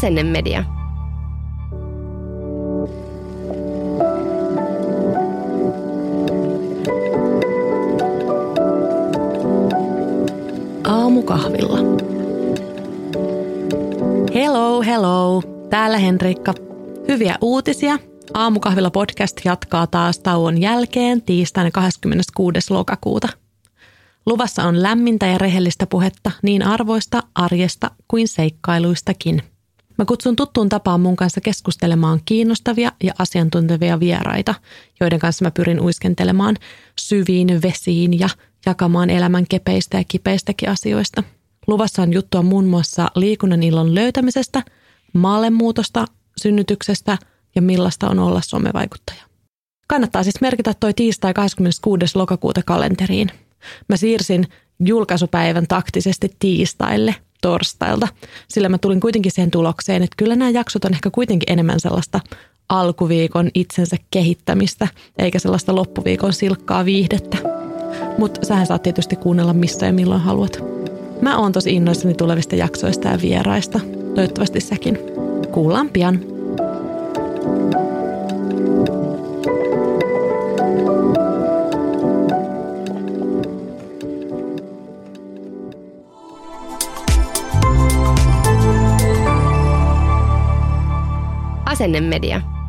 Asennemedia. Aamukahvilla. Hello, hello. Täällä Henriikka. Hyviä uutisia. Aamukahvilla-podcast jatkaa taas tauon jälkeen tiistaina 26. lokakuuta. Luvassa on lämmintä ja rehellistä puhetta niin arvoista, arjesta kuin seikkailuistakin. Mä kutsun tuttuun tapaan mun kanssa keskustelemaan kiinnostavia ja asiantuntevia vieraita, joiden kanssa mä pyrin uiskentelemaan syviin vesiin ja jakamaan elämän kepeistä ja kipeistäkin asioista. Luvassa on juttua muun muassa liikunnan ilon löytämisestä, maallemuutosta, synnytyksestä ja millaista on olla somevaikuttaja. Kannattaa siis merkitä toi tiistai 26. lokakuuta kalenteriin. Mä siirsin julkaisupäivän taktisesti tiistaille torstailta, sillä mä tulin kuitenkin siihen tulokseen, että kyllä nämä jaksot on ehkä kuitenkin enemmän sellaista alkuviikon itsensä kehittämistä, eikä sellaista loppuviikon silkkaa viihdettä. Mutta sähän saat tietysti kuunnella missä ja milloin haluat. Mä oon tosi innoissani tulevista jaksoista ja vieraista. Toivottavasti säkin. Kuullaan pian. Asennemedia.